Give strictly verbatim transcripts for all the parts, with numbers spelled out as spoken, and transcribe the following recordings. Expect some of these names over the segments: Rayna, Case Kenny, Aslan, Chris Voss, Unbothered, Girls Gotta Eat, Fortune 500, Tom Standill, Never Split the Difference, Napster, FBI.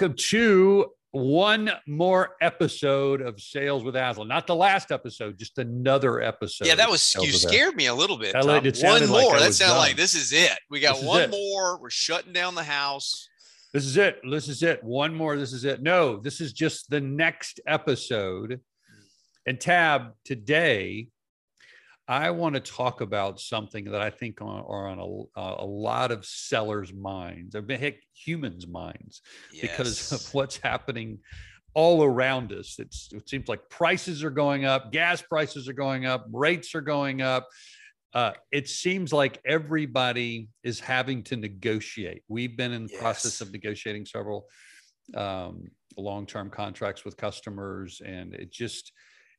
welcome to one more episode of Sales with Aslan. Not the last episode, just another episode. Yeah, that was, you scared me a little bit. Tom. One more. That sounded like this is it. We got one more. We're shutting down the house. This is it. This is it. One more. This is it. No, this is just the next episode. And Tab, today, I want to talk about something that I think on, are on a, a lot of sellers' minds, or heck, humans' minds, yes. because of what's happening all around us. It's, it seems like prices are going up, gas prices are going up, rates are going up. Uh, it seems like everybody is having to negotiate. We've been in the yes. process of negotiating several um, long-term contracts with customers, and it just...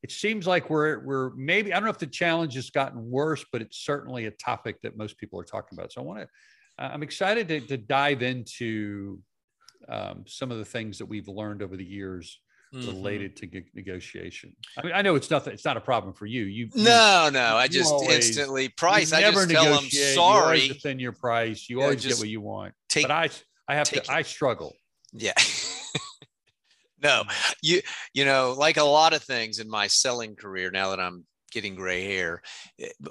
It seems like we're, we're maybe, I don't know if the challenge has gotten worse, but it's certainly a topic that most people are talking about. So I want to, I'm excited to, to dive into um, some of the things that we've learned over the years mm-hmm. related to g- negotiation. I mean, I know it's nothing, it's not a problem for you. You No, you, no, you I just always, instantly price. I just tell them, sorry. You always defend your price. You yeah, always get what you want. Take, but I, I have to, it. I struggle. Yeah. No, you, you know, like a lot of things in my selling career, now that I'm getting gray hair,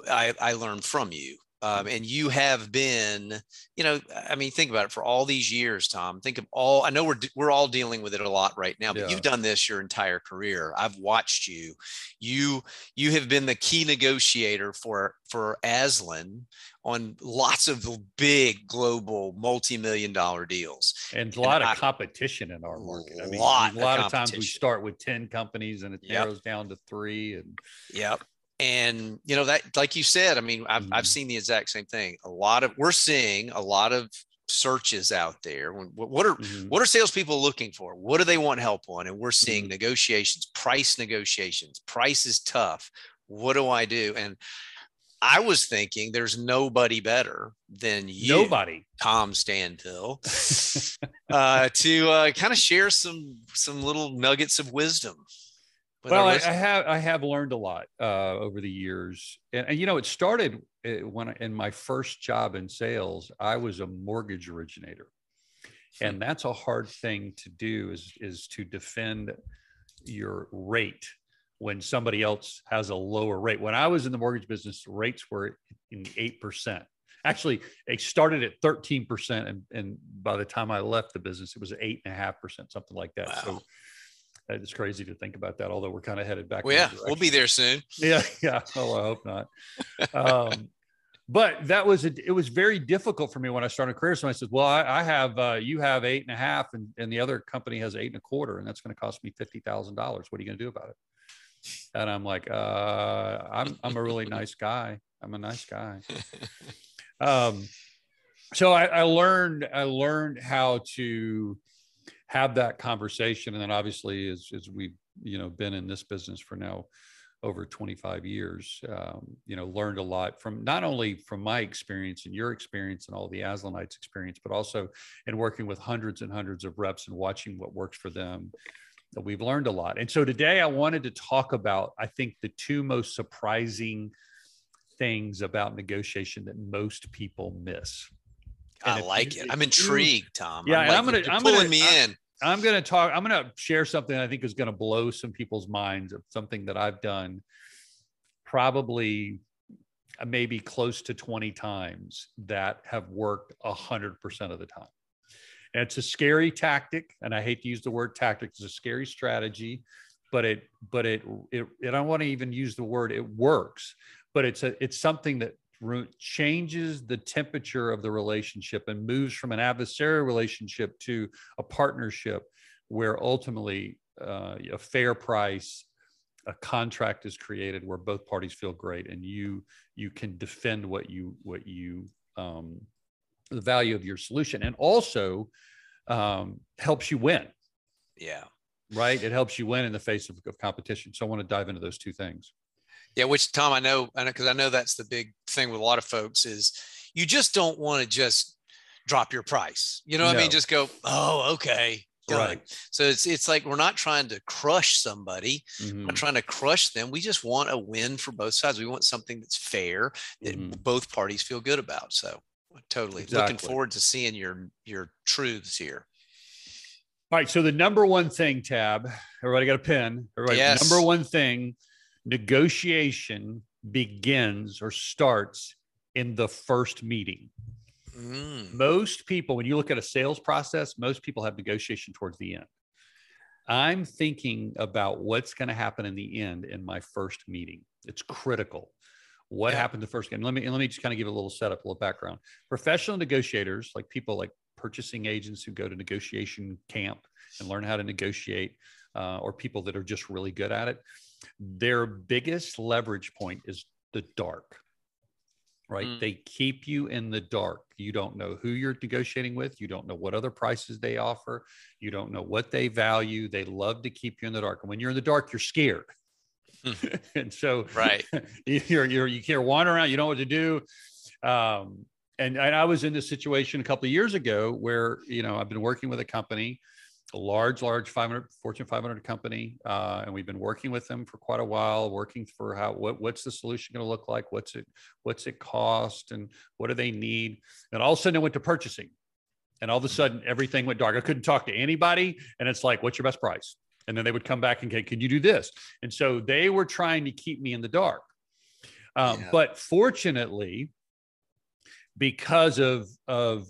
I, I learned from you. Um, and you have been, you know, I mean, think about it for all these years, Tom, think of all, I know we're, we're all dealing with it a lot right now, but yeah. you've done this your entire career. I've watched you, you, you have been the key negotiator for, for Aslan on lots of big global multi-million dollar deals. And a lot and of I, competition in our market. I mean, lot a lot of, of times we start with ten companies and it yep. narrows down to three and yep. And, you know, that, like you said, I mean, I've, mm-hmm. I've seen the exact same thing. A lot of, we're seeing a lot of searches out there. What are, mm-hmm. what are salespeople looking for? What do they want help on? And we're seeing mm-hmm. negotiations, price negotiations, price is tough. What do I do? And I was thinking there's nobody better than you, nobody, Tom Standill, uh, to uh, kind of share some, some little nuggets of wisdom. But well, I, I have I have learned a lot uh, over the years, and, and you know, it started when I, in my first job in sales, I was a mortgage originator, and that's a hard thing to do is is to defend your rate when somebody else has a lower rate. When I was in the mortgage business, rates were in eight percent. Actually, it started at thirteen percent, and and by the time I left the business, it was eight and a half percent, something like that. Wow. So. It's crazy to think about that, although we're kind of headed back. Well, yeah, we'll be there soon. Yeah, yeah. Oh, I hope not. um, but that was, a, it was very difficult for me when I started a career. So I said, well, I, I have, uh, you have eight and a half and, and the other company has eight and a quarter, and that's going to cost me fifty thousand dollars. What are you going to do about it? And I'm like, uh, I'm, I'm a really nice guy. I'm a nice guy. Um, so I, I learned, I learned how to have that conversation. And then obviously as, as we've, you know, been in this business for now over twenty-five years, um, you know, learned a lot from not only from my experience and your experience and all the Aslanites' experience, but also in working with hundreds and hundreds of reps and watching what works for them. We've learned a lot. And so today I wanted to talk about, I think, the two most surprising things about negotiation that most people miss. And I like you, it. I'm intrigued, Tom. Yeah, I'm, like, I'm gonna. You're I'm pulling gonna, me I, in. I'm gonna talk. I'm gonna share something I think is gonna blow some people's minds of something that I've done, probably, maybe close to twenty times that have worked a hundred percent of the time. And it's a scary tactic, and I hate to use the word tactic. It's a scary strategy, but it, but it, it. And I want to even use the word it works, but it's a, it's something that changes the temperature of the relationship and moves from an adversarial relationship to a partnership where ultimately uh, a fair price, a contract is created where both parties feel great and you you can defend what you what you um, the value of your solution, and also um, helps you win. Yeah, right. It helps you win in the face of, of competition. So I want to dive into those two things. Yeah, which, Tom, I know, I know, because I know that's the big thing with a lot of folks is you just don't want to just drop your price. You know what no. I mean? Just go, oh, okay. Right. So it's it's like we're not trying to crush somebody. Mm-hmm. We're not trying to crush them. We just want a win for both sides. We want something that's fair that mm-hmm. both parties feel good about. So totally exactly. Looking forward to seeing your your truths here. All right. So the number one thing, Tab, everybody got a pen. Everybody, yes. Number one thing, negotiation begins or starts in the first meeting. Mm. Most people, when you look at a sales process, most people have negotiation towards the end. I'm thinking about what's going to happen in the end in my first meeting. It's critical. What yeah. happened the first game? Let me, let me just kind of give a little setup, a little background. Professional negotiators, like people like purchasing agents who go to negotiation camp and learn how to negotiate, uh, or people that are just really good at it, their biggest leverage point is the dark, right? Mm. They keep you in the dark. You don't know who you're negotiating with. You don't know what other prices they offer. You don't know what they value. They love to keep you in the dark. And when you're in the dark, you're scared. And so right. you're, you're, you can't wander around, you don't know what to do. Um, and, and I was in this situation a couple of years ago where, you know, I've been working with a company, a large, large five hundred, Fortune five hundred company. Uh, and we've been working with them for quite a while, working for how, what, what's the solution going to look like? What's it, what's it cost and what do they need? And all of a sudden I went to purchasing and all of a sudden everything went dark. I couldn't talk to anybody. And it's like, what's your best price? And then they would come back and say, can you do this? And so they were trying to keep me in the dark. Um, yeah. But fortunately, because of, of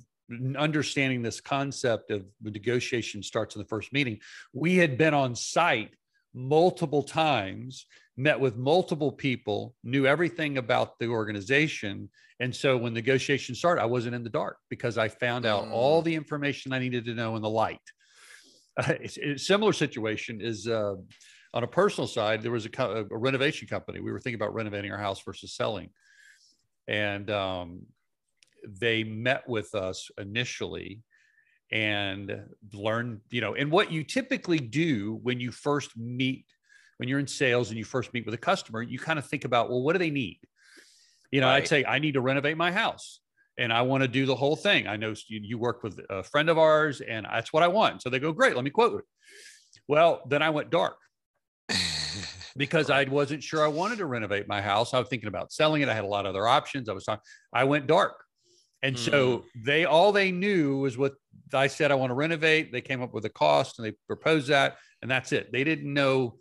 understanding this concept of the negotiation starts in the first meeting, we had been on site multiple times, met with multiple people, knew everything about the organization. And so when negotiation started, I wasn't in the dark because I found out mm. all the information I needed to know in the light. Uh, it's, it's similar situation is uh, on a personal side, there was a, co- a renovation company. We were thinking about renovating our house versus selling. And um, they met with us initially and learned, you know, and what you typically do when you first meet, when you're in sales and you first meet with a customer, you kind of think about, well, what do they need? You know, right. I'd say, I need to renovate my house. And I want to do the whole thing. I know you, you work with a friend of ours and that's what I want. So they go, great, let me quote it. Well, then I went dark because I wasn't sure I wanted to renovate my house. I was thinking about selling it. I had a lot of other options. I was talking, I went dark. And mm. so they, all they knew was what I said, I want to renovate. They came up with a cost and they proposed that and that's it. They didn't know,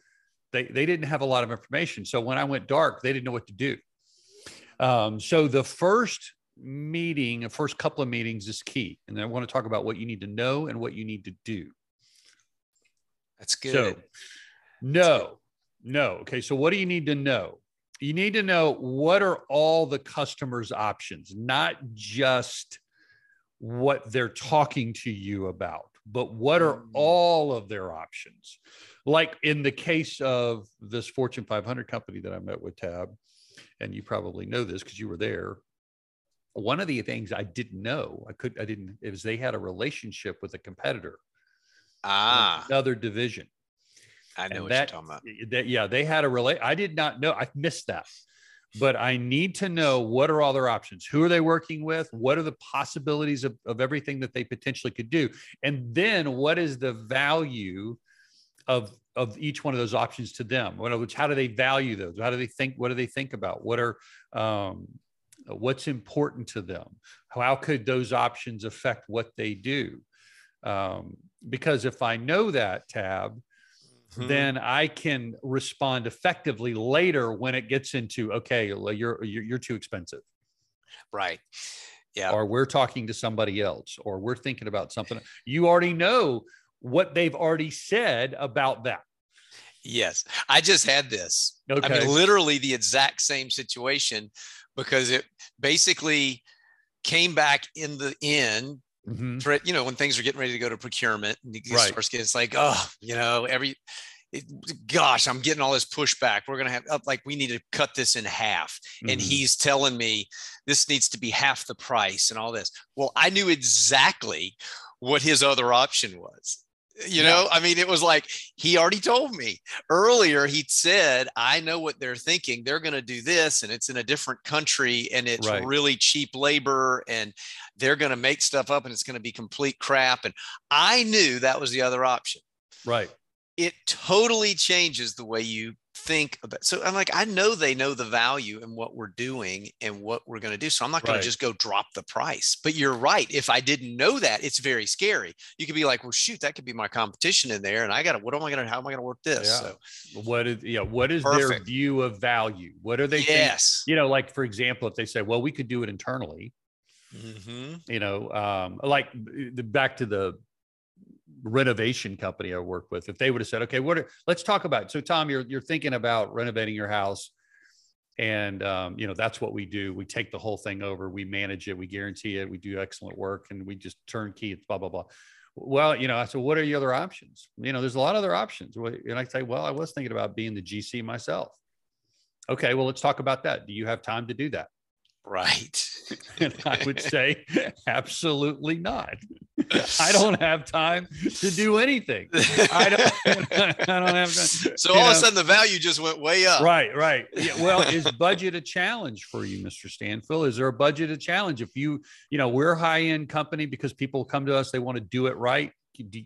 they, they didn't have a lot of information. So when I went dark, they didn't know what to do. Um, so the first meeting, the first couple of meetings is key. And I want to talk about what you need to know and what you need to do. That's good. So, no, That's good. no. Okay. So what do you need to know? You need to know what are all the customers' options, not just what they're talking to you about, but what are all of their options? Like in the case of this Fortune five hundred company that I met with, Tab, and you probably know this because you were there. One of the things I didn't know, I could, I didn't, is they had a relationship with a competitor, ah, another division. I know and what that, you're talking about. That, yeah, they had a relate. I did not know. I missed that, but I need to know what are all their options. Who are they working with? What are the possibilities of, of everything that they potentially could do? And then what is the value of of each one of those options to them? Which how do they value those? How do they think? What do they think about? What are um, what's important to them? How could those options affect what they do? Um, because if I know that, Tab, mm-hmm. then I can respond effectively later when it gets into, okay, you're, you're, you're too expensive. Right. Yeah. Or we're talking to somebody else, or we're thinking about something. You already know what they've already said about that. Yes. I just had this. Okay. I mean, literally the exact same situation, because it basically came back in the end, mm-hmm. for, you know, when things are getting ready to go to procurement, and it right. starts getting, it's like, oh, you know, every, it, gosh, I'm getting all this pushback. We're going to have, like, we need to cut this in half. Mm-hmm. And he's telling me this needs to be half the price and all this. Well, I knew exactly what his other option was. You know, I mean, it was like, he already told me earlier, he said, I know what they're thinking. They're going to do this. And it's in a different country and it's right. really cheap labor and they're going to make stuff up and it's going to be complete crap. And I knew that was the other option. Right. it totally changes the way you think about. So I'm like, I know they know the value and what we're doing and what we're going to do. So I'm not going right. to just go drop the price, but you're right. If I didn't know that, it's very scary. You could be like, well, shoot, that could be my competition in there. And I got to, what am I going to, how am I going to work this? Yeah. So what is, yeah. What is perfect. Their view of value? What are they, yes. think, you know, like for example, if they say, well, we could do it internally, mm-hmm. you know, um, like the, back to the renovation company I work with, if they would have said, okay, what are, let's talk about it. So Tom, you're, you're thinking about renovating your house and, um, you know, that's what we do. We take the whole thing over, we manage it, we guarantee it, we do excellent work, and we just turnkey it, blah, blah, blah. Well, you know, I said, what are your other options? You know, there's a lot of other options. And I say, well, I was thinking about being the G C myself. Okay, well, let's talk about that. Do you have time to do that? Right. And I would say, absolutely not. I don't have time to do anything. I don't, I don't have time. So all know. of a sudden the value just went way up. Right, right. Yeah. Well, is budget a challenge for you, Mister Standill? Is there a budget a challenge? If you, you know, we're a high-end company because people come to us, they want to do it right.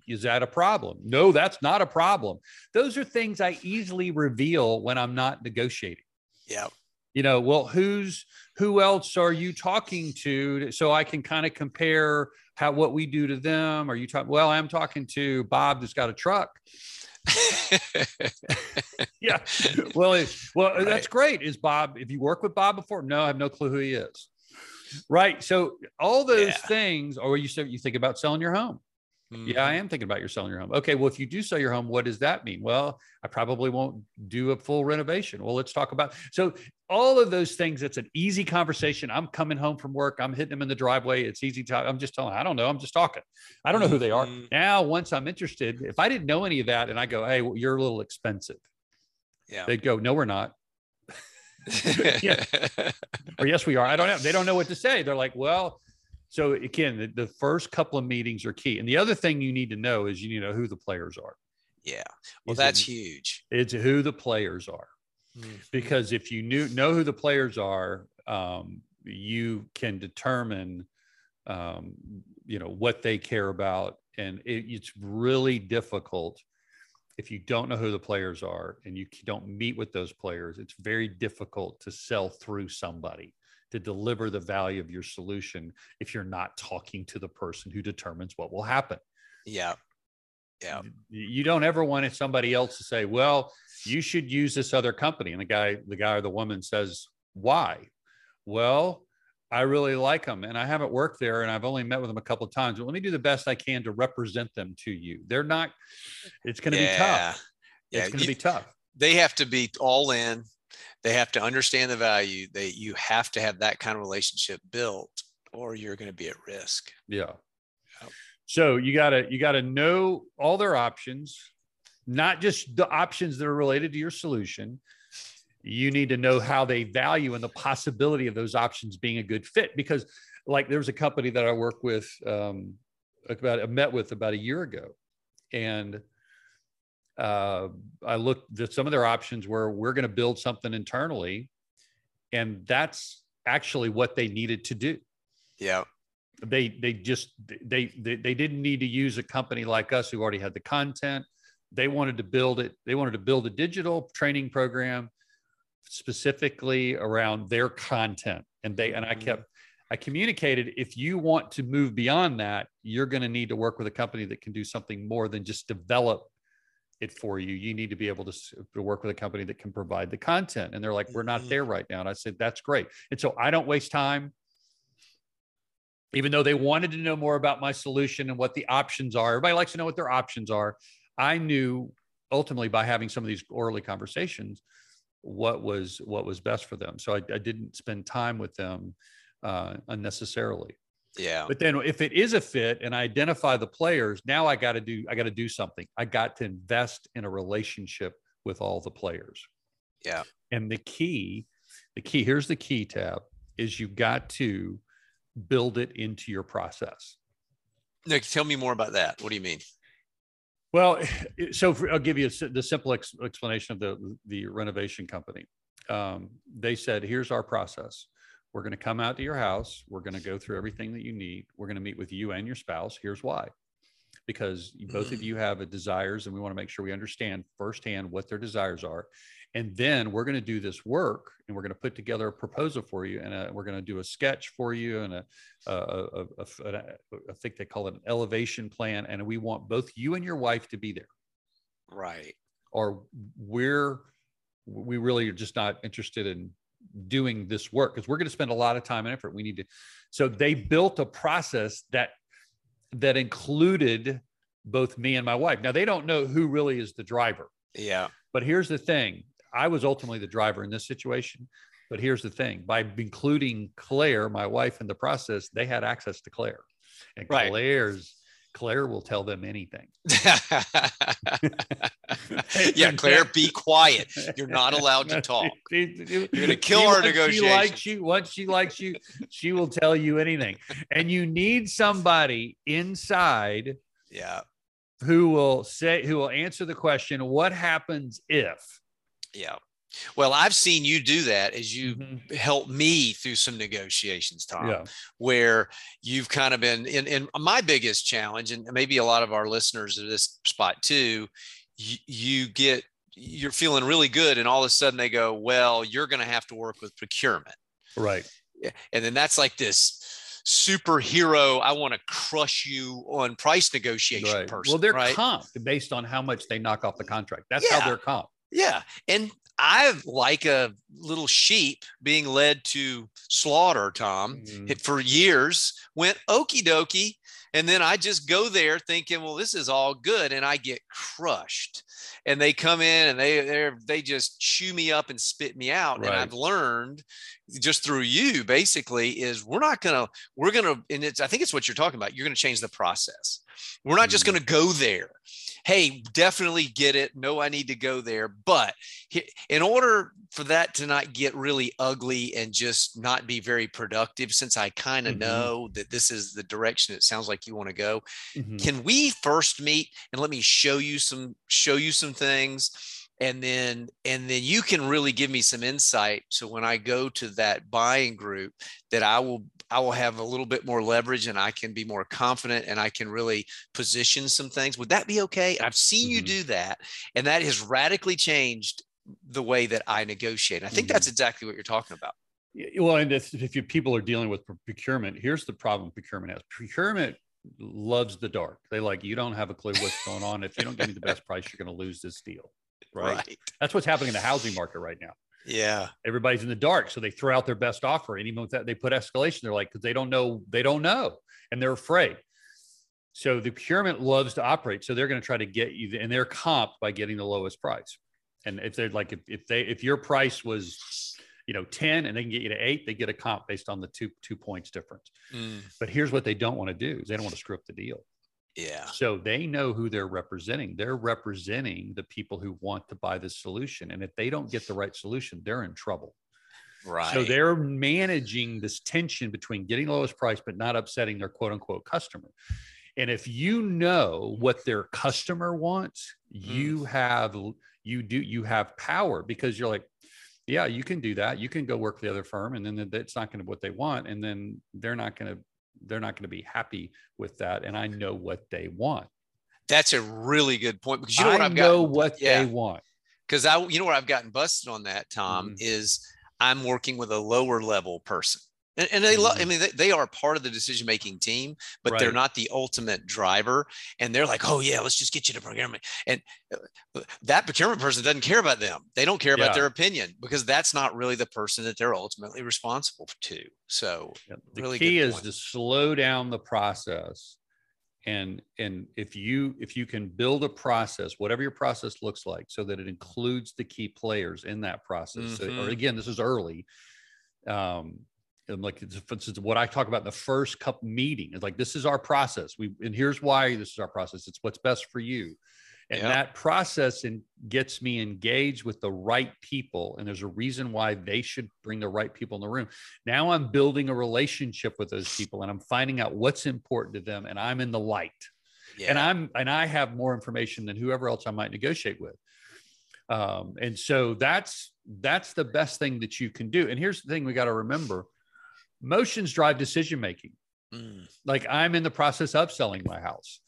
Is that a problem? No, that's not a problem. Those are things I easily reveal when I'm not negotiating. Yeah. You know, well, who's, who else are you talking to? So I can kind of compare how, what we do to them. Are you talking, well, I'm talking to Bob that's got a truck. Yeah. Well, it, well, right. That's great. Is Bob, if you work with Bob before? No, I have no clue who he is. Right. So all those yeah. things, or you said, you think about selling your home. Mm-hmm. Yeah, I am thinking about your selling your home. Okay, well, if you do sell your home, what does that mean? Well, I probably won't do a full renovation. Well, let's talk about, so all of those things. It's an easy conversation. I'm coming home from work. I'm hitting them in the driveway. It's easy to, I'm just telling, I don't know. I'm just talking. I don't know who they are. Now, once I'm interested, if I didn't know any of that and I go, hey, well, you're a little expensive. Yeah. They'd go, no, we're not. Yeah. Or yes, we are. I don't know. They don't know what to say. They're like, well, so again, the, the first couple of meetings are key. And the other thing you need to know is you need to know who the players are. Yeah. Well, is that's it, huge. It's who the players are. Mm-hmm. Because if you knew, know who the players are, um, you can determine, um, you know, what they care about. And it, it's really difficult if you don't know who the players are and you don't meet with those players. It's very difficult to sell through somebody, to deliver the value of your solution if you're not talking to the person who determines what will happen. Yeah. Yeah. You don't ever want somebody else to say, well, you should use this other company. And the guy, the guy or the woman says, why? Well, I really like them and I haven't worked there and I've only met with them a couple of times, but let me do the best I can to represent them to you. They're not, it's going to yeah. be tough. Yeah. It's going to be tough. They have to be all in. They have to understand the value. They, you have to have that kind of relationship built or you're going to be at risk. Yeah. Yep. So you gotta, you gotta know all their options, not just the options that are related to your solution. You need to know how they value and the possibility of those options being a good fit. Because like there's a company that I work with, um, about, I met with about a year ago, and uh, I looked at some of their options where we're going to build something internally, and that's actually what they needed to do. Yeah. They, they just, they, they, they didn't need to use a company like us who already had the content. They wanted to build it. They wanted to build a digital training program specifically around their content. And they, and I kept, I communicated, if you want to move beyond that, you're going to need to work with a company that can do something more than just develop it for you. You need to be able to, to work with a company that can provide the content. And they're like, we're not there right now. And I said, that's great. And so I don't waste time. Even though they wanted to know more about my solution and what the options are, everybody likes to know what their options are. I knew ultimately by having some of these orally conversations, what was, what was best for them. So I, I didn't spend time with them uh, unnecessarily. Yeah. But then if it is a fit and I identify the players, now I got to do, I got to do something. I got to invest in a relationship with all the players. Yeah. And the key, the key, here's the key tab is you've got to build it into your process. Nick, tell me more about that. What do you mean? Well, so for, I'll give you a, the simple ex, explanation of the, the renovation company. Um, they said, here's our process. We're going to come out to your house. We're going to go through everything that you need. We're going to meet with you and your spouse. Here's why. because both of you have a desires, and we want to make sure we understand firsthand what their desires are. And then we're going to do this work, and we're going to put together a proposal for you, and a, we're going to do a sketch for you, and a, a, a, a, a, I think they call it an elevation plan. And we want both you and your wife to be there. Right. Or we're, we really are just not interested in doing this work because we're going to spend a lot of time and effort. We need to. So they built a process that, that included both me and my wife. Now they don't know who really is the driver. Yeah. But here's the thing. I was ultimately the driver in this situation, but here's the thing, by including Claire, my wife, in the process, they had access to Claire, and right. Claire's Claire will tell them anything. Yeah. Claire, be quiet. You're not allowed to talk. You're going to kill she, our negotiation. She likes you. Once she likes you, she will tell you anything. And you need somebody inside. Yeah. Who will say, who will answer the question, what happens if? Yeah. Well, I've seen you do that as you mm-hmm. help me through some negotiations, Tom, yeah. where you've kind of been in, in my biggest challenge, and maybe a lot of our listeners at this spot too, you, you get, you're feeling really good. And all of a sudden they go, well, you're going to have to work with procurement. Right. And then that's like this superhero, I want to crush you on price negotiation right. person. Well, they're right? comped based on how much they knock off the contract. That's yeah. how they're comped. Yeah. And I'm like a little sheep being led to slaughter, Tom, mm-hmm. it, for years, went okie dokie. And then I just go there thinking, well, this is all good. And I get crushed. And they come in and they they they just chew me up and spit me out. Right. And I've learned just through you basically is we're not going to, we're going to, and it's, I think it's what you're talking about. You're going to change the process. We're not mm. just going to go there. Hey, definitely get it. No, I need to go there. But in order for that to not get really ugly and just not be very productive, since I kind of mm-hmm. know that this is the direction it sounds like you want to go, mm-hmm. can we first meet and let me show you some, show you some things? And then, and then you can really give me some insight. So when I go to that buying group, that I will, I will have a little bit more leverage, and I can be more confident, and I can really position some things. Would that be okay? And I've seen mm-hmm. you do that, and that has radically changed the way that I negotiate. And I think mm-hmm. that's exactly what you're talking about. Well, and if, if you, people are dealing with procurement, here's the problem procurement has. Procurement loves the dark. They like, you don't have a clue what's going on. If you don't give me the best price, you're going to lose this deal. Right? Right. That's what's happening in the housing market right now. Yeah. Everybody's in the dark. So they throw out their best offer. And even with that, they put escalation. They're like, because they don't know, they don't know. And they're afraid. So the procurement loves to operate. So they're going to try to get you, and they're comped by getting the lowest price. And if they're like, if, if they, if your price was, you know, ten and they can get you to eight, they get a comp based on the two, two points difference. Mm. But here's what they don't want to do is they don't want to screw up the deal. Yeah. So they know who they're representing. They're representing the people who want to buy this solution. And if they don't get the right solution, they're in trouble. Right. So they're managing this tension between getting the lowest price, but not upsetting their quote unquote customer. And if you know what their customer wants, mm. you have, you do, you have power, because you're like, yeah, you can do that. You can go work for the other firm. And then that's not going to be what they want. And then they're not going to, they're not going to be happy with that. And I know what they want. That's a really good point, because you know what I've got. I know what they want. Because I, you know what I've gotten busted on that, Tom, mm-hmm. is I'm working with a lower level person. And, and they, mm-hmm. lo- I mean, they, they are part of the decision-making team, but right. they're not the ultimate driver. And they're like, oh yeah, let's just get you to procurement. And that procurement person doesn't care about them. They don't care yeah. about their opinion, because that's not really the person that they're ultimately responsible to. So yeah. the really key is to slow down the process. And, and if you, if you can build a process, whatever your process looks like, so that it includes the key players in that process. Mm-hmm. So, or again, this is early. Um, And like, for instance, what I talk about in the first cup meeting is like, this is our process. We, and here's why this is our process. It's what's best for you. And yeah. that process and gets me engaged with the right people. And there's a reason why they should bring the right people in the room. Now I'm building a relationship with those people, and I'm finding out what's important to them. And I'm in the light yeah. and I'm, and I have more information than whoever else I might negotiate with. Um, and so that's, that's the best thing that you can do. And here's the thing we got to remember. Emotions drive decision making. Mm. Like I'm in the process of selling my house,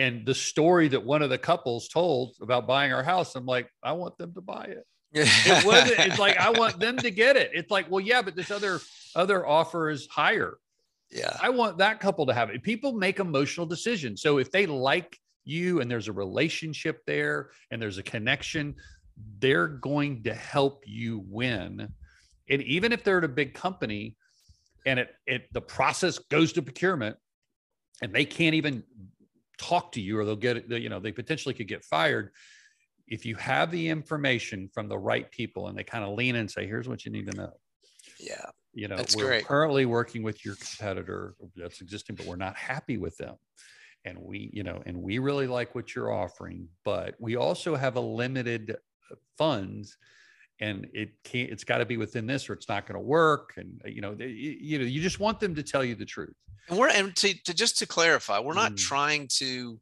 And the story that one of the couples told about buying our house, I'm like, I want them to buy it. It wasn't, it's like, I want them to get it. It's like, well, yeah, but this other, other offer is higher. Yeah. I want that couple to have it. People make emotional decisions. So if they like you and there's a relationship there and there's a connection, they're going to help you win. And even if they're at a big company and it, it, the process goes to procurement and they can't even talk to you, or they'll get, you know, they potentially could get fired. If you have the information from the right people and they kind of lean in and say, here's what you need to know. Yeah. You know, that's we're great. Currently working with your competitor that's existing, but we're not happy with them. And we, you know, and we really like what you're offering, but we also have a limited funds and it can't, it's got to be within this or it's not going to work. And, you know, they, you know, you just want them to tell you the truth. And we're, and to, to just to clarify, we're not mm. trying to,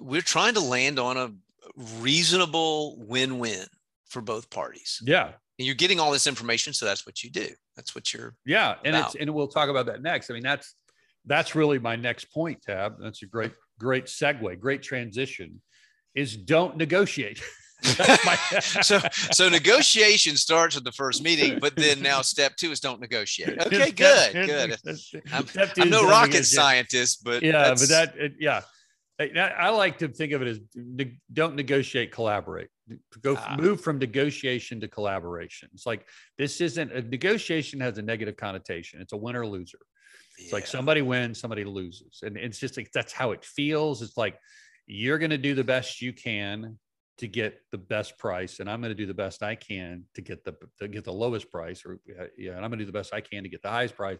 we're trying to land on a reasonable win-win for both parties. Yeah. And you're getting all this information. So that's what you do. That's what you're. Yeah. And about. It's, and we'll talk about that next. I mean, that's, that's really my next point, Tab. That's a great, great segue, great transition is don't negotiate. That's my so, so negotiation starts with the first meeting, but then now step two is don't negotiate. Okay, good. Good. I'm, I'm no rocket scientist, but yeah, but that, it, yeah. I like to think of it as don't negotiate, collaborate. Go ah. Move from negotiation to collaboration. It's like, this isn't a negotiation has a negative connotation. It's a winner loser. It's yeah. like somebody wins, somebody loses. And it's just like, that's how it feels. It's like, you're going to do the best you can to get the best price. And I'm going to do the best I can to get the, to get the lowest price or yeah. And I'm gonna do the best I can to get the highest price.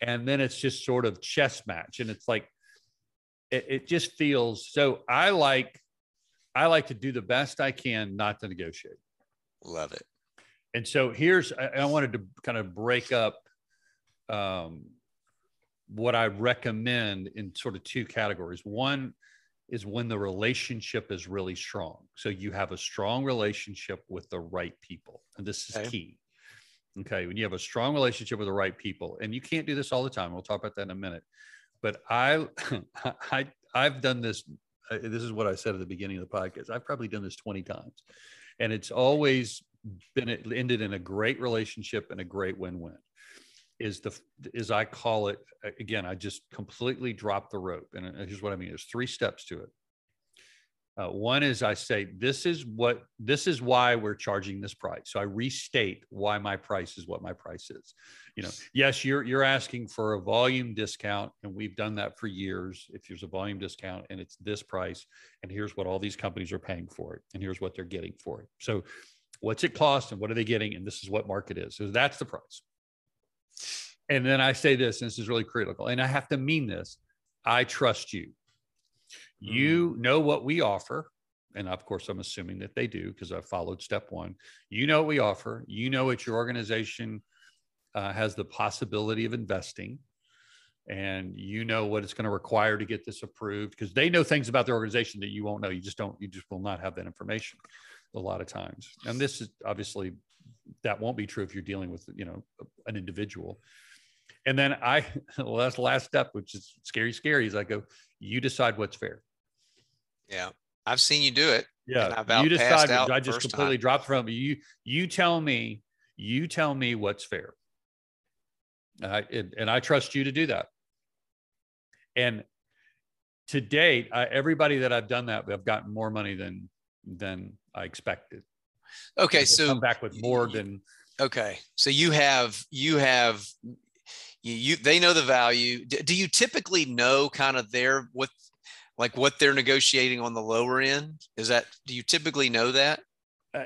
And then it's just sort of chess match. And it's like, it just feels so. I like, I like to do the best I can not to negotiate. Love it. And so here's, I, I wanted to kind of break up um, what I recommend in sort of two categories. One is when the relationship is really strong. So you have a strong relationship with the right people, and this is okay. Key. Okay, when you have a strong relationship with the right people, and you can't do this all the time. We'll talk about that in a minute. But I, I, I've done this. This is what I said at the beginning of the podcast. I've probably done this twenty times, and it's always been it ended in a great relationship and a great win-win. Is the is I call it again? I just completely drop the rope, and here's what I mean. There's three steps to it. Uh, one is I say this is what this is why we're charging this price. So I restate why my price is what my price is. You know, yes, you're you're asking for a volume discount, and we've done that for years. If there's a volume discount and it's this price, and here's what all these companies are paying for it, and here's what they're getting for it. So, what's it cost, and what are they getting, and this is what market is. So that's the price. And then I say this, and this is really critical, and I have to mean this. I trust you. You know what we offer. And of course, I'm assuming that they do because I followed step one. You know what we offer. You know what your organization uh, has the possibility of investing. And you know what it's going to require to get this approved because they know things about their organization that you won't know. You just don't, you just will not have that information a lot of times. And this is obviously, that won't be true if you're dealing with, you know, an individual. And then I, well, that's the last step, which is scary, scary, is I go, you decide what's fair. Yeah. I've seen you do it. Yeah. You decide, I just completely dropped from you. You tell me, you tell me what's fair. And I, and, and I trust you to do that. And to date, I, everybody that I've done that, I've gotten more money than, than I expected. Okay. So come back with more than. Okay. So you have, you have, You, you, they know the value. Do, do you typically know kind of their, what, like what they're negotiating on the lower end? Is that, do you typically know that? Uh,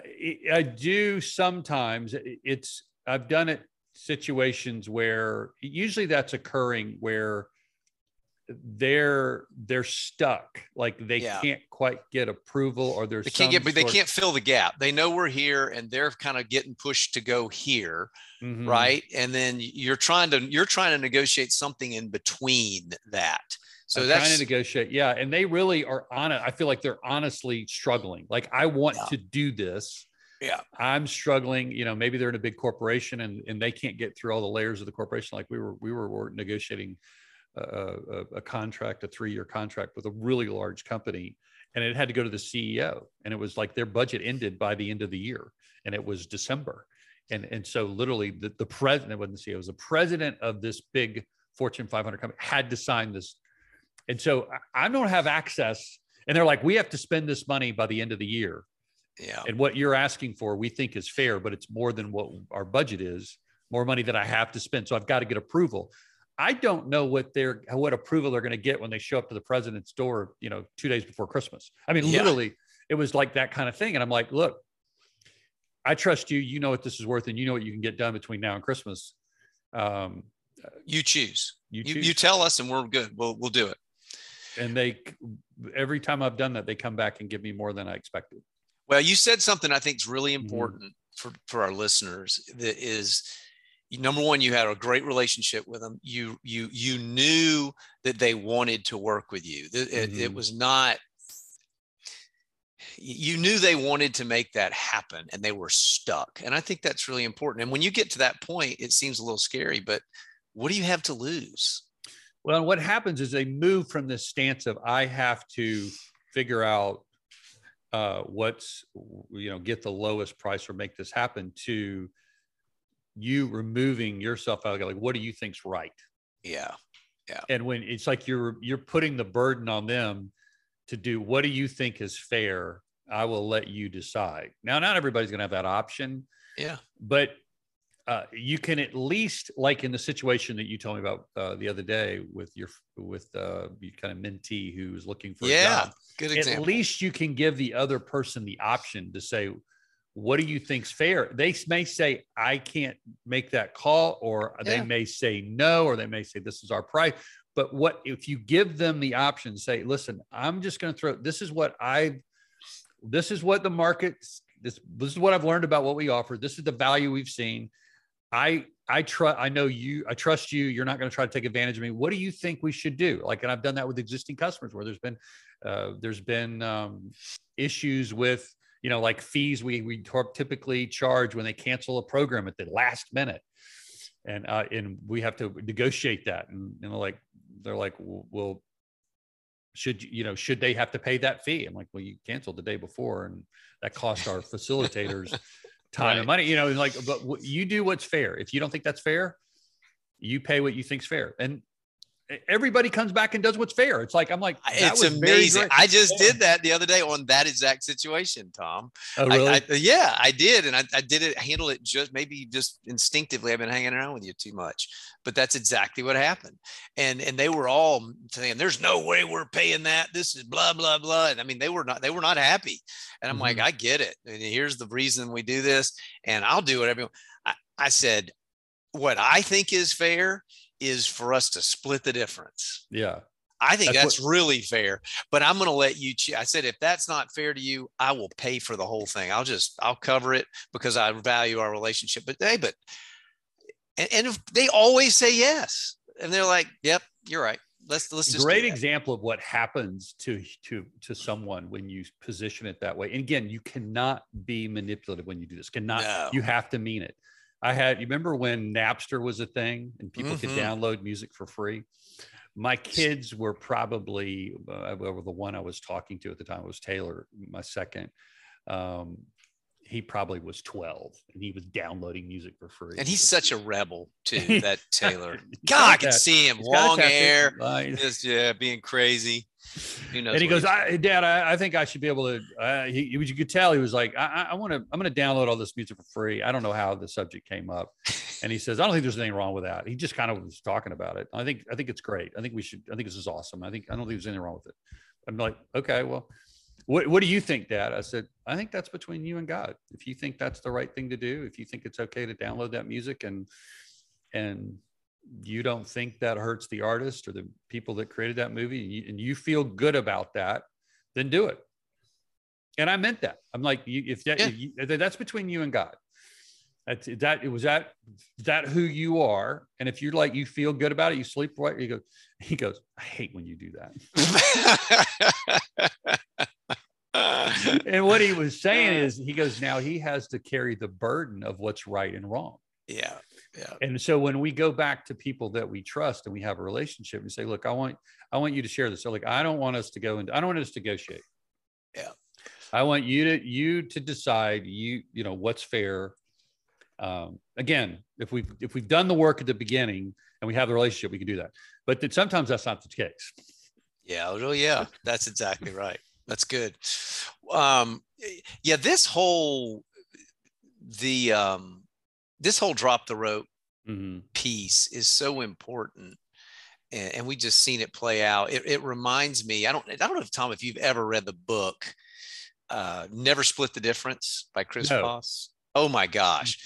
I do sometimes. It's, I've done it situations where usually that's occurring where they're, they're stuck. Like they yeah. can't quite get approval or there's they can't get, but they can't fill the gap. They know we're here and they're kind of getting pushed to go here. Mm-hmm. Right. And then you're trying to, you're trying to negotiate something in between that. So I'm that's trying to negotiate. Yeah. And they really are on it. I feel like they're honestly struggling. Like I want yeah. to do this. Yeah. I'm struggling, you know, maybe they're in a big corporation and, and they can't get through all the layers of the corporation. Like we were, we were, were negotiating a, a contract, a three-year contract with a really large company, and it had to go to the C E O. And it was like their budget ended by the end of the year, and it was December. And, and so literally the, the president, it wasn't the C E O, it was the president of this big Fortune five hundred company had to sign this. And so I, I don't have access. And they're like, we have to spend this money by the end of the year. Yeah. And what you're asking for, we think is fair, but it's more than what our budget is, more money that I have to spend. So I've got to get approval. I don't know what they're, what approval they're going to get when they show up to the president's door, you know, two days before Christmas. I mean, yeah. literally it was like that kind of thing. And I'm like, look, I trust you, you know what this is worth, and you know what you can get done between now and Christmas. Um, you choose, you, choose. You, you tell us and we're good. We'll, we'll do it. And they, every time I've done that, they come back and give me more than I expected. Well, you said something I think is really important mm-hmm. for, for our listeners. That is, number one, you had a great relationship with them. You you you knew that they wanted to work with you. It, mm-hmm. it was not, you knew they wanted to make that happen and they were stuck. And I think that's really important. And when you get to that point, it seems a little scary, but what do you have to lose? Well, what happens is they move from this stance of I have to figure out uh, what's, you know, get the lowest price or make this happen, to you removing yourself out of like, what do you think's right? Yeah. Yeah. And when it's like you're you're putting the burden on them to do what do you think is fair, I will let you decide. Now, not everybody's going to have that option. Yeah. But Uh, you can at least, like in the situation that you told me about uh, the other day with your with uh, your kind of mentee who was looking for yeah, a job, good example. At least you can give the other person the option to say, what do you think's fair? They may say, I can't make that call, or yeah. they may say no, or they may say this is our price. But what if you give them the option, say, listen, I'm just going to throw, this is what I, this is what the market's, this, this is what I've learned about what we offer. This is the value we've seen. I, I trust, I know you, I trust you. You're not going to try to take advantage of me. What do you think we should do? Like, and I've done that with existing customers where there's been, uh, there's been, um, issues with, you know, like fees we, we typically charge when they cancel a program at the last minute. And, uh, and we have to negotiate that. And, and they're like, they're like, well, should, you know, should they have to pay that fee? I'm like, well, you canceled the day before and that cost our facilitators time right. and money, you know, like, but w- you do what's fair. If you don't think that's fair, you pay what you think's fair. And everybody comes back and does what's fair. It's like, I'm like, that it's was amazing. I just yeah. did that the other day on that exact situation, Tom. Oh, really? I, I, yeah, I did. And I, I did it, handle it just maybe just instinctively. I've been hanging around with you too much, but that's exactly what happened. And, and they were all saying, there's no way we're paying that. This is blah, blah, blah. And I mean, they were not, they were not happy. And I'm mm-hmm. like, I get it. And here's the reason we do this, and I'll do it. Everyone. I, I said, what I think is fair is for us to split the difference. Yeah. I think that's, that's what, really fair, but I'm going to let you choose. I said, if that's not fair to you, I will pay for the whole thing. I'll just, I'll cover it because I value our relationship. But they, but, and, and if they always say yes. And they're like, yep, you're right. Let's, let's just. Great example of what happens to, to, to someone when you position it that way. And again, you cannot be manipulative when you do this. Cannot, no. You have to mean it. I had, you remember when Napster was a thing and people mm-hmm. could download music for free? My kids were probably, uh, well, the one I was talking to at the time was Taylor, my second. Um, he probably was twelve and he was downloading music for free. And he's such a rebel too, that Taylor. God, I can see him, he's long hair, just yeah, being crazy. Who knows? And he goes, I, Dad, I, I think I should be able to, uh, he, he, you could tell he was like, I, I want to, I'm going to download all this music for free. I don't know how the subject came up. And he says, I don't think there's anything wrong with that. He just kind of was talking about it. I think, I think it's great. I think we should, I think this is awesome. I think, I don't think there's anything wrong with it. I'm like, okay, well, what, what do you think, Dad? I said, I think that's between you and God. If you think that's the right thing to do, if you think it's okay to download that music and, and you don't think that hurts the artist or the people that created that movie, and you, and you feel good about that, then do it. And I meant that. I'm like, you, if, that, yeah. if you, that's between you and God, that's that it was that, that who you are. And if you're like, you feel good about it, you sleep right. You go, he goes, I hate when you do that. And what he was saying is he goes, now he has to carry the burden of what's right and wrong. Yeah. Yeah. And so when we go back to people that we trust and we have a relationship and say, look, I want, I want you to share this. So like, I don't want us to go into, I don't want us to negotiate. Yeah. I want you to, you to decide you, you know, what's fair. Um, again, if we've, if we've done the work at the beginning and we have the relationship, we can do that, but that sometimes that's not the case. Yeah. Oh yeah. That's exactly right. That's good. Um, yeah, this whole, the, um, this whole drop the rope mm-hmm. piece is so important. And, and we just seen it play out. It, it reminds me, I don't, I don't know if Tom, if you've ever read the book, uh, Never Split the Difference by Chris Voss. No. Oh my gosh.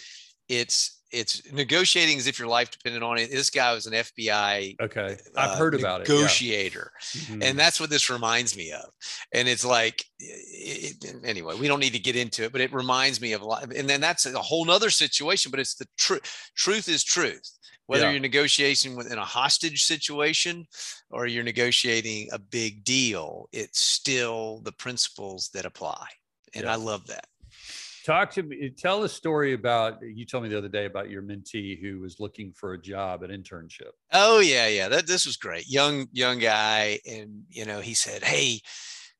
It's, it's negotiating as if your life depended on it. This guy was an F B I okay. I've uh, heard about negotiator. It. Yeah. Mm-hmm. And that's what this reminds me of. And it's like, it, it, anyway, we don't need to get into it, but it reminds me of a lot. And then that's a whole nother situation, but it's the truth. Truth is truth. Whether yeah. you're negotiating within a hostage situation or you're negotiating a big deal, it's still the principles that apply. And yeah. I love that. Talk to me, tell a story about, you told me the other day about your mentee who was looking for a job, an internship. Oh yeah. Yeah. That, this was great. Young, young guy. And, you know, he said, hey,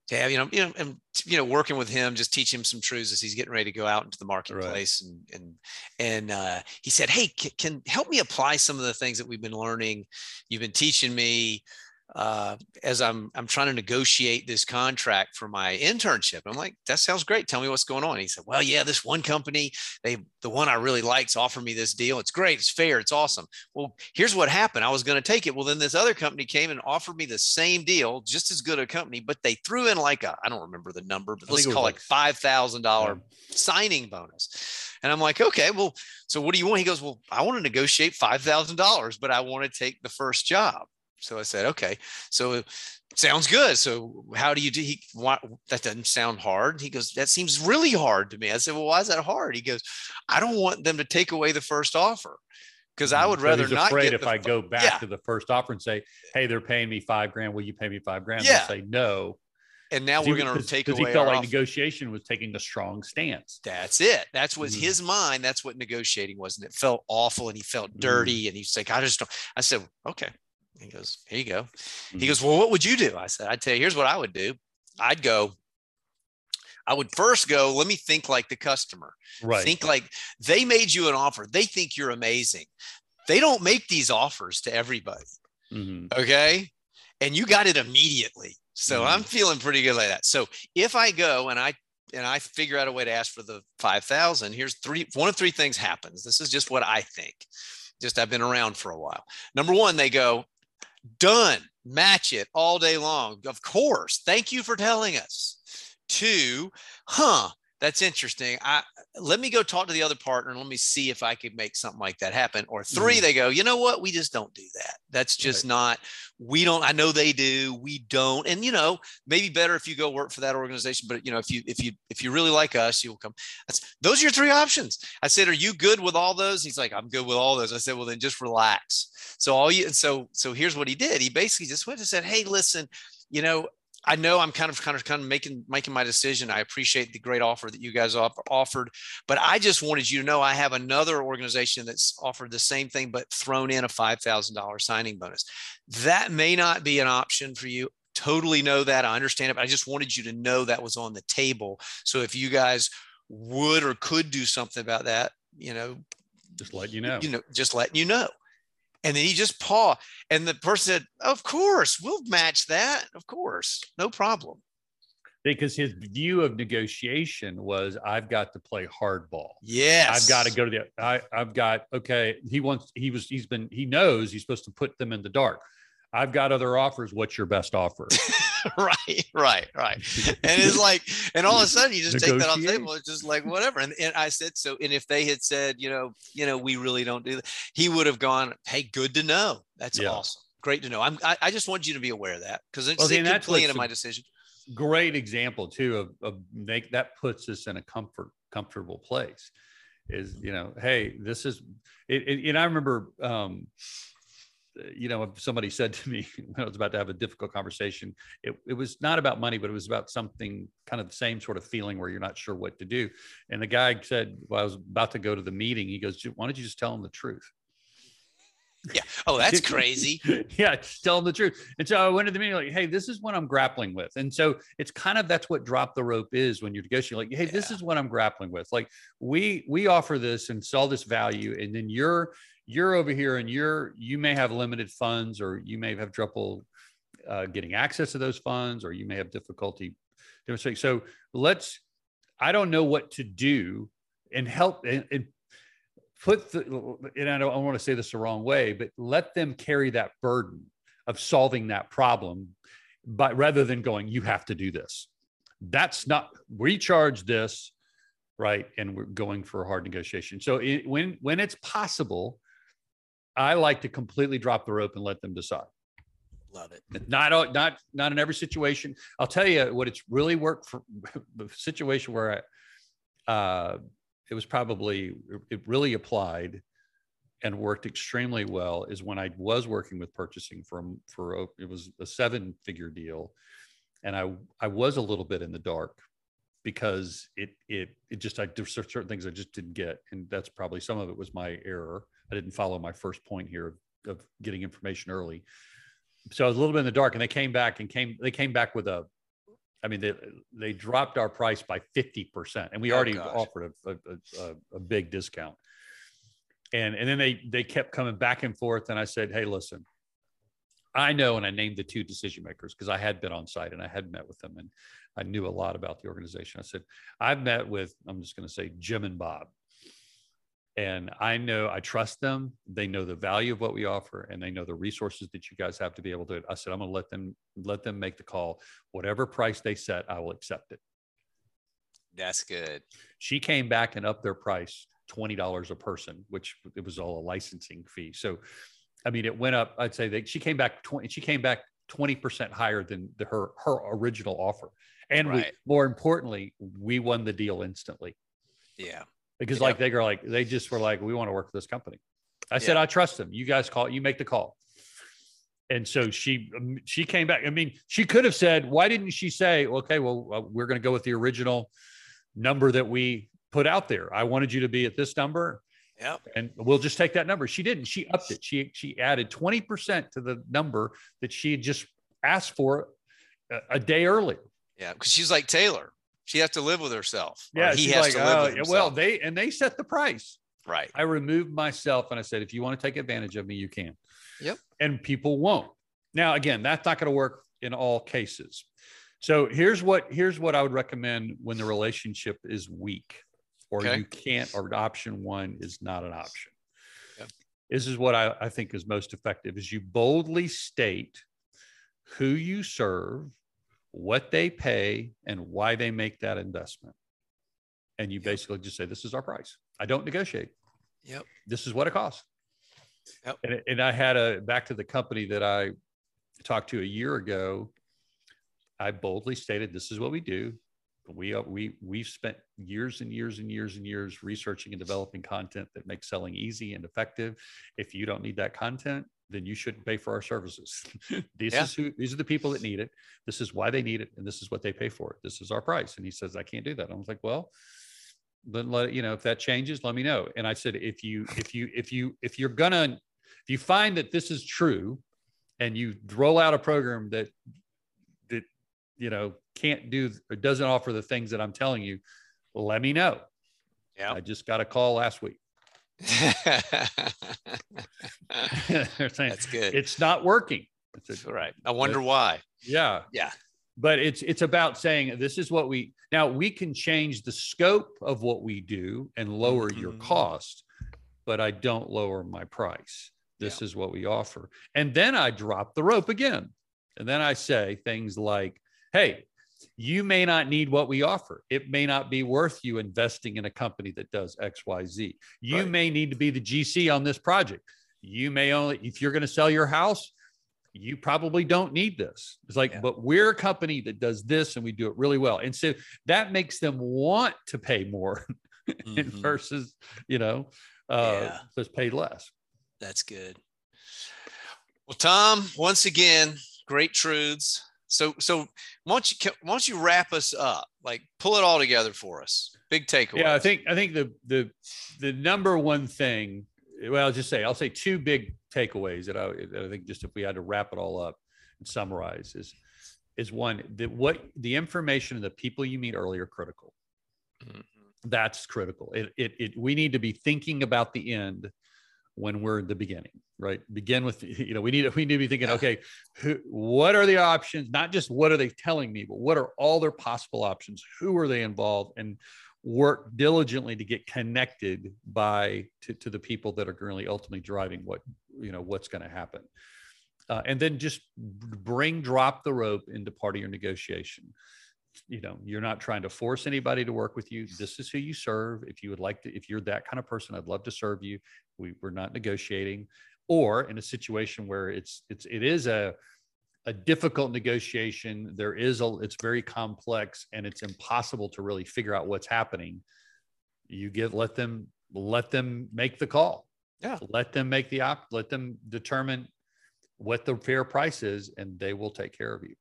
Dad, you know, you know, and, you know, working with him, just teach him some truths as he's getting ready to go out into the marketplace. Right. And, and, and uh, he said, hey, can, can help me apply some of the things that we've been learning. You've been teaching me uh, as I'm, I'm trying to negotiate this contract for my internship. I'm like, that sounds great. Tell me what's going on. And he said, well, yeah, this one company, they, the one I really likes offered me this deal. It's great. It's fair. It's awesome. Well, here's what happened. I was going to take it. Well, then this other company came and offered me the same deal, just as good a company, but they threw in like a, I don't remember the number, but let's call it like five thousand dollars yeah. signing bonus. And I'm like, okay, well, so what do you want? He goes, well, I want to negotiate five thousand dollars, but I want to take the first job. So I said, okay, so sounds good. So how do you do? He, why, that doesn't sound hard. He goes, that seems really hard to me. I said, well, why is that hard? He goes, I don't want them to take away the first offer because I would so rather not get if the, I go back yeah. to the first offer and say, hey, they're paying me five grand. Will you pay me five grand? Yeah. They'll say no. And now we're going to take away. He felt like negotiation was taking a strong stance. That's it. That's what mm-hmm. his mind. That's what negotiating was. And it felt awful and he felt dirty. Mm-hmm. And he's like, I just don't. I said, okay. He goes, here you go. He goes, well, what would you do? I said, I tell you, here's what I would do. I'd go. I would first go, let me think like the customer. Right. Think like they made you an offer. They think you're amazing. They don't make these offers to everybody. Mm-hmm. Okay. And you got it immediately. So mm-hmm. I'm feeling pretty good like that. So if I go and I and I figure out a way to ask for the five thousand, here's three, one of three things happens. This is just what I think. Just I've been around for a while. Number one, they go, done, match it all day long. Of course. Thank you for telling us. Two, huh, that's interesting. I let me go talk to the other partner and let me see if I could make something like that happen. Or three, mm. they go, you know what? We just don't do that. That's just right. not, we don't, I know they do, we don't. And you know, maybe better if you go work for that organization, but you know, if you, if you, if you really like us, you'll come. I said, those are your three options. I said, are you good with all those? He's like, I'm good with all those. I said, well, then just relax. So all you, so, so here's what he did. He basically just went and said, hey, listen, you know, I know I'm kind of kind of kind of making making my decision. I appreciate the great offer that you guys offer, offered, but I just wanted you to know I have another organization that's offered the same thing, but thrown in a five thousand dollars signing bonus. That may not be an option for you. Totally know that. I understand it, but I just wanted you to know that was on the table. So if you guys would or could do something about that, you know, just let you know, you know, just letting you know. And then he just paused. And the person said, of course, we'll match that. Of course. No problem. Because his view of negotiation was, I've got to play hardball. Yes. I've got to go to the, I, I've got, okay. He wants, he was, he's been, he knows he's supposed to put them in the dark. I've got other offers. What's your best offer? right, right, right. And it's like, and all of a sudden you just Negotiate. Take that off the table. It's just like, whatever. And, and I said, so, and if they had said, you know, you know, we really don't do that, he would have gone, hey, good to know. That's yeah. awesome. Great to know. I'm, I, I just want you to be aware of that because it's well, it could play into my decision. Great example too, of, of make that puts us in a comfort, comfortable place is, you know, hey, this is, it, it, and I remember, um, you know, somebody said to me when I was about to have a difficult conversation, it, it was not about money, but it was about something kind of the same sort of feeling where you're not sure what to do. And the guy said, well, I was about to go to the meeting. He goes, why don't you just tell them the truth? Yeah. Oh, that's crazy. Yeah. Tell them the truth. And so I went to the meeting like, hey, this is what I'm grappling with. And so it's kind of, that's what drop the rope is when you're negotiating. Like, hey, yeah. this is what I'm grappling with. Like we, we offer this and sell this value. And then you're, you're over here and you're, you may have limited funds, or you may have trouble uh, getting access to those funds, or you may have difficulty demonstrating. So let's, I don't know what to do and help and, and put the, and I don't I want to say this the wrong way, but let them carry that burden of solving that problem, but rather than going, you have to do this. That's not, we charge this, right? And we're going for a hard negotiation. So it, when, when it's possible, I like to completely drop the rope and let them decide. Love it. Not, not, not in every situation. I'll tell you what, it's really worked for the situation where I, uh, it was probably, it really applied and worked extremely well is when I was working with purchasing from, for, it was a seven figure deal. And I, I was a little bit in the dark because it, it, it just, I did certain things I just didn't get. And that's probably some of it was my error. I didn't follow my first point here of, of getting information early. So I was a little bit in the dark, and they came back and came, they came back with a, I mean, they, they dropped our price by fifty percent, and we oh, already gosh. offered a, a, a, a big discount. And, and then they, they kept coming back and forth. And I said, hey, listen, I know. And I named the two decision makers because I had been on site and I had met with them and I knew a lot about the organization. I said, I've met with, I'm just going to say Jim and Bob. And I know, I trust them. They know the value of what we offer, and they know the resources that you guys have to be able to. I said, I'm going to let them, let them make the call. Whatever price they set, I will accept it. That's good. She came back and upped their price twenty dollars a person, which it was all a licensing fee. So, I mean, it went up, I'd say that she came back twenty, she came back twenty percent higher than the, her, her original offer. And right. we, more importantly, we won the deal instantly. Yeah. Because yeah. like, they were like, they just were like, we want to work for this company. I yeah. said, I trust them. You guys call, you make the call. And so she, she came back. I mean, she could have said, why didn't she say, okay, well, we're going to go with the original number that we put out there. I wanted you to be at this number. Yeah. And we'll just take that number. She didn't, she upped it. She, she added twenty percent to the number that she had just asked for a, a day earlier. Yeah. Cause she's like Taylor. She has to live with herself. Yeah, he has like, to live oh, with himself. Well, they and they set the price. Right. I removed myself and I said, if you want to take advantage of me, you can. Yep. And people won't. Now, again, that's not going to work in all cases. So here's what here's what I would recommend when the relationship is weak, or okay. you can't, or option one is not an option. Yep. This is what I, I think is most effective: is you boldly state who you serve, what they pay, and why they make that investment. And you basically just say, this is our price. I don't negotiate. Yep. This is what it costs. Yep. And, and I had a, back to the company that I talked to a year ago, I boldly stated, this is what we do. We, we, we've spent years and years and years and years researching and developing content that makes selling easy and effective. If you don't need that content, then you shouldn't pay for our services. This yeah. is who, these are the people that need it. This is why they need it. And this is what they pay for it. This is our price. And he says, I can't do that. I was like, well, then let it, you know, if that changes, let me know. And I said, if you, if you, if you, if you're gonna, if you find that this is true and you roll out a program that, that, you know, can't do, or doesn't offer the things that I'm telling you, let me know. Yeah. I just got a call last week. They're saying, that's good. It's not working. That's right. I wonder why. Yeah. Yeah. But it's, it's about saying, this is what we, now we can change the scope of what we do and lower mm-hmm. your cost, but I don't lower my price. This yeah. is what we offer. And then I drop the rope again. And then I say things like, hey, you may not need what we offer. It may not be worth you investing in a company that does X, Y, Z. You right. may need to be the G C on this project. You may only, if you're going to sell your house, you probably don't need this. It's like, yeah. but we're a company that does this and we do it really well. And so that makes them want to pay more mm-hmm. versus, you know, uh, yeah. just pay less. That's good. Well, Tom, once again, great truths. So, so why don't you, why don't you wrap us up, like pull it all together for us? Big takeaway. Yeah, I think, I think the, the, the number one thing well, I'll just say, I'll say two big takeaways that I, that I think, just if we had to wrap it all up and summarize, is, is one, that what the information and the people you meet early are critical. Mm-hmm. That's critical. It, it, it, we need to be thinking about the end when we're at the beginning, right? Begin with, you know, we need, we need to be thinking, okay, who, what are the options? Not just what are they telling me, but what are all their possible options? Who are they involved? And work diligently to get connected by to, to the people that are currently ultimately driving what, you know, what's going to happen. Uh, and then just bring, drop the rope into part of your negotiation. You know, you're not trying to force anybody to work with you. This is who you serve. If you would like to, if you're that kind of person, I'd love to serve you. We, we're not negotiating. Or in a situation where it's, it's, it is a, a difficult negotiation. There is a, it's very complex and it's impossible to really figure out what's happening. You give, let them, let them make the call. Yeah. Let them make the op, let them determine what the fair price is, and they will take care of you.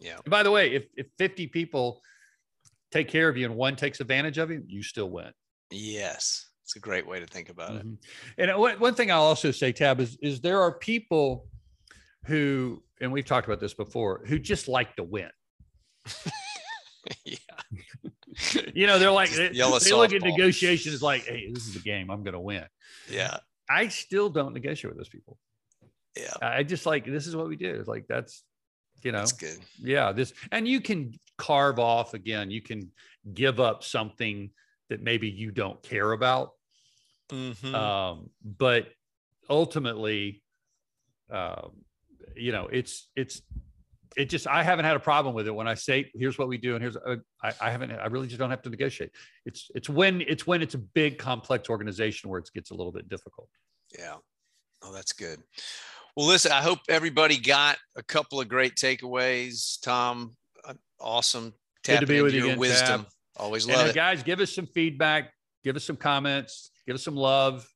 Yeah. And by the way, if, if fifty people take care of you and one takes advantage of you, you still win. Yes. It's a great way to think about mm-hmm. it. And one, one thing I'll also say, Tab, is, is there are people who, and we've talked about this before, who just like to win. Yeah. You know, they're like, they, they look at negotiations like, hey, this is a game, I'm going to win. Yeah. I still don't negotiate with those people. Yeah. I just like, this is what we do. It's like, that's, you know, that's good. Yeah. This, and you can carve off again, you can give up something that maybe you don't care about. Mm-hmm. Um, but ultimately, um, you know, it's, it's, it just, I haven't had a problem with it when I say, here's what we do. And here's, uh, I, I haven't, I really just don't have to negotiate. It's, it's when, it's when it's a big complex organization where it gets a little bit difficult. Yeah. Oh, that's good. Well, listen, I hope everybody got a couple of great takeaways. Tom, awesome. Good to be with you. Your wisdom. Tab. Always love and, uh, it. Guys, give us some feedback. Give us some comments. Give us some love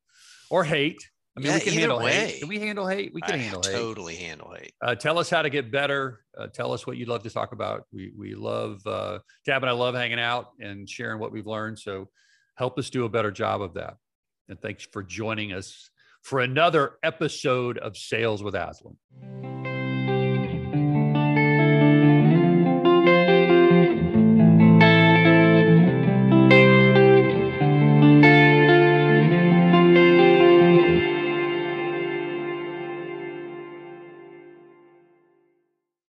or hate. I mean, yeah, we can handle way. hate. Can we handle hate? We can I handle totally hate. Totally handle hate. Uh, tell us how to get better. Uh, tell us what you'd love to talk about. We, we love, uh, Tab and I love hanging out and sharing what we've learned. So help us do a better job of that. And thanks for joining us for another episode of Sales with Aslan.